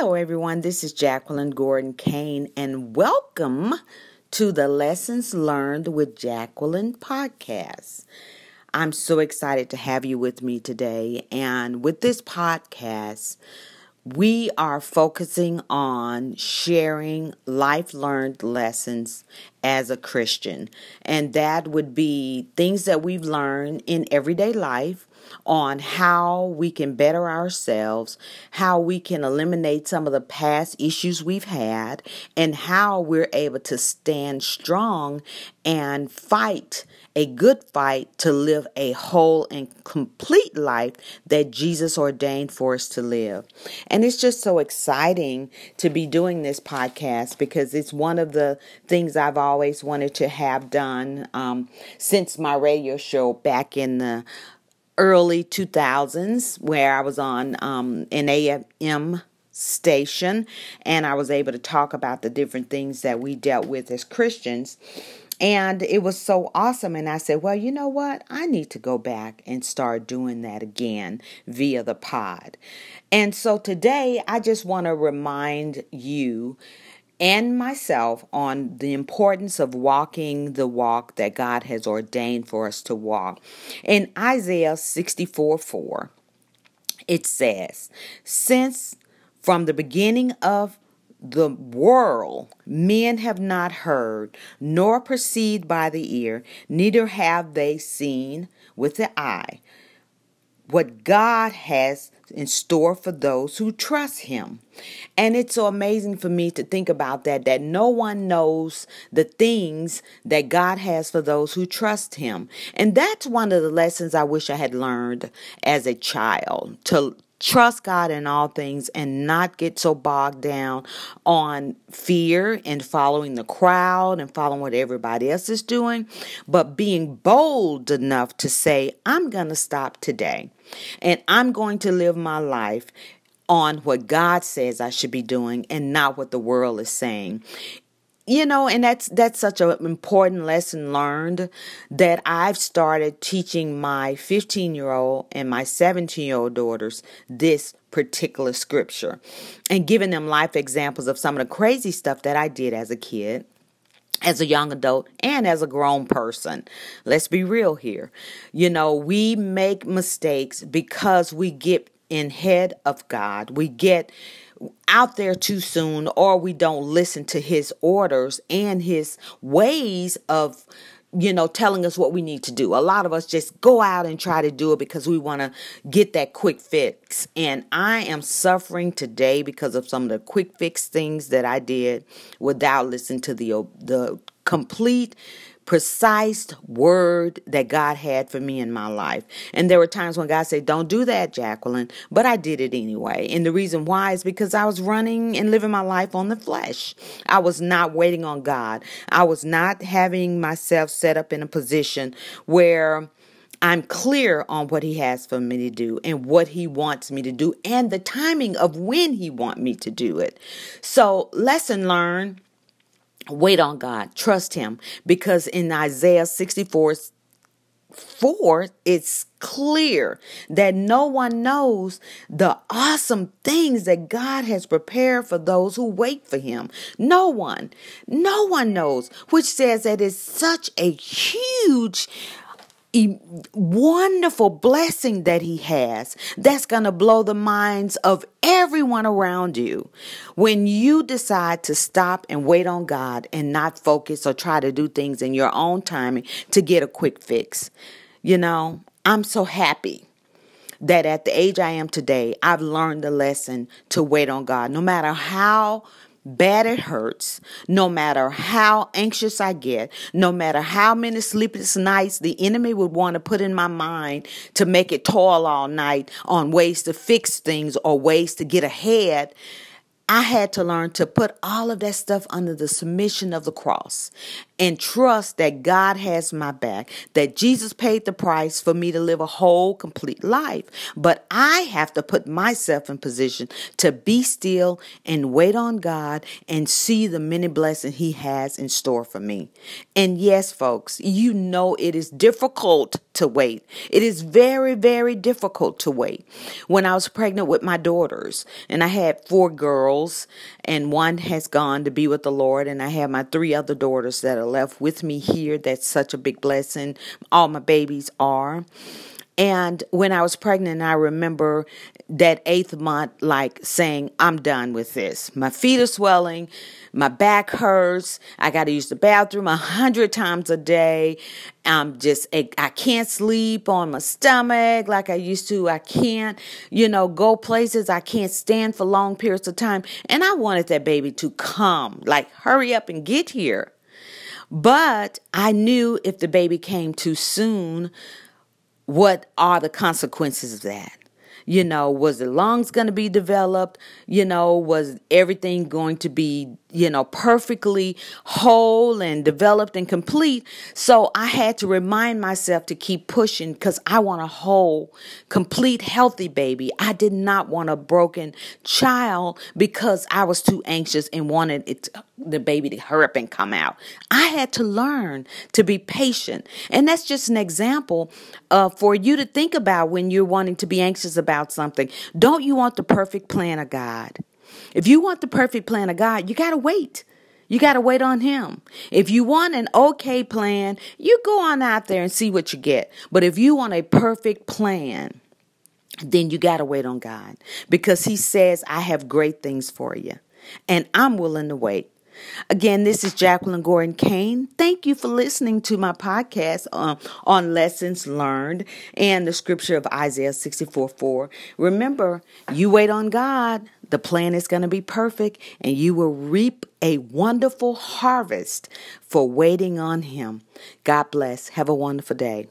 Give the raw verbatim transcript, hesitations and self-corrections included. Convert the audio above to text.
Hello, everyone. This is Jacqueline Gordon Kane, and welcome to the Lessons Learned with Jacqueline podcast. I'm so excited to have you with me today. And with this podcast, we are focusing on sharing life-learned lessons as a Christian. And that would be things that we've learned in everyday life on how we can better ourselves, how we can eliminate some of the past issues we've had, and how we're able to stand strong and fight a good fight to live a whole and complete life that Jesus ordained for us to live. And it's just so exciting to be doing this podcast because it's one of the things I've always wanted to have done um, since my radio show back in the early two thousands, where I was on um, an A M station, and I was able to talk about the different things that we dealt with as Christians. And it was so awesome. And I said, well, you know what? I need to go back and start doing that again via the pod. And so today, I just want to remind you and myself on the importance of walking the walk that God has ordained for us to walk. In Isaiah sixty-four four, it says, "Since from the beginning of the world, men have not heard, nor perceived by the ear, neither have they seen with the eye, what God has in store for those who trust him." And it's so amazing for me to think about that, that no one knows the things that God has for those who trust him. And that's one of the lessons I wish I had learned as a child, to trust God in all things and not get so bogged down on fear and following the crowd and following what everybody else is doing, but being bold enough to say, I'm going to stop today and I'm going to live my life on what God says I should be doing and not what the world is saying. You know, and that's that's such an important lesson learned that I've started teaching my fifteen-year-old and my seventeen-year-old daughters this particular scripture and giving them life examples of some of the crazy stuff that I did as a kid, as a young adult, and as a grown person. Let's be real here. You know, we make mistakes because we get in head of God. We get out there too soon, or we don't listen to his orders and his ways of, you know, telling us what we need to do. A lot of us just go out and try to do it because we want to get that quick fix. And I am suffering today because of some of the quick fix things that I did without listening to the the complete precise word that God had for me in my life. And there were times when God said, don't do that, Jacqueline, but I did it anyway. And the reason why is because I was running and living my life on the flesh. I was not waiting on God. I was not having myself set up in a position where I'm clear on what he has for me to do and what he wants me to do and the timing of when he wants me to do it. So lesson learned. Wait on God. Trust him. Because in Isaiah sixty-four four, it's clear that no one knows the awesome things that God has prepared for those who wait for him. No one. No one knows. Which says that it's such a huge A wonderful blessing that he has that's going to blow the minds of everyone around you when you decide to stop and wait on God and not focus or try to do things in your own timing to get a quick fix. You know, I'm so happy that at the age I am today, I've learned the lesson to wait on God, no matter how bad it hurts, no matter how anxious I get, no matter how many sleepless nights the enemy would want to put in my mind to make it toil all night on ways to fix things or ways to get ahead. I had to learn to put all of that stuff under the submission of the cross and trust that God has my back, that Jesus paid the price for me to live a whole, complete life. But I have to put myself in position to be still and wait on God and see the many blessings he has in store for me. And yes, folks, you know it is difficult to wait. It is very, very difficult to wait. When I was pregnant with my daughters, and I had four girls, and one has gone to be with the Lord, and I have my three other daughters that are left with me here. That's such a big blessing. All my babies are. And when I was pregnant, I remember that eighth month, like saying, I'm done with this. My feet are swelling. My back hurts. I got to use the bathroom a hundred times a day. I'm just, I can't sleep on my stomach like I used to. I can't, you know, go places. I can't stand for long periods of time. And I wanted that baby to come, like, hurry up and get here. But I knew if the baby came too soon, what are the consequences of that? You know, was the lungs going to be developed? You know, was everything going to be, you know, perfectly whole and developed and complete? So I had to remind myself to keep pushing because I want a whole, complete, healthy baby. I did not want a broken child because I was too anxious and wanted it to, the baby to hurry up and come out. I had to learn to be patient. And that's just an example uh, for you to think about when you're wanting to be anxious about something. Don't you want the perfect plan of God? If you want the perfect plan of God, you got to wait. You got to wait on him. If you want an okay plan, you go on out there and see what you get. But if you want a perfect plan, then you got to wait on God because he says, I have great things for you and I'm willing to wait. Again, this is Jacqueline Gordon Kane. Thank you for listening to my podcast on, on Lessons Learned and the scripture of Isaiah sixty-four four. Remember, you wait on God, the plan is going to be perfect, and you will reap a wonderful harvest for waiting on him. God bless. Have a wonderful day.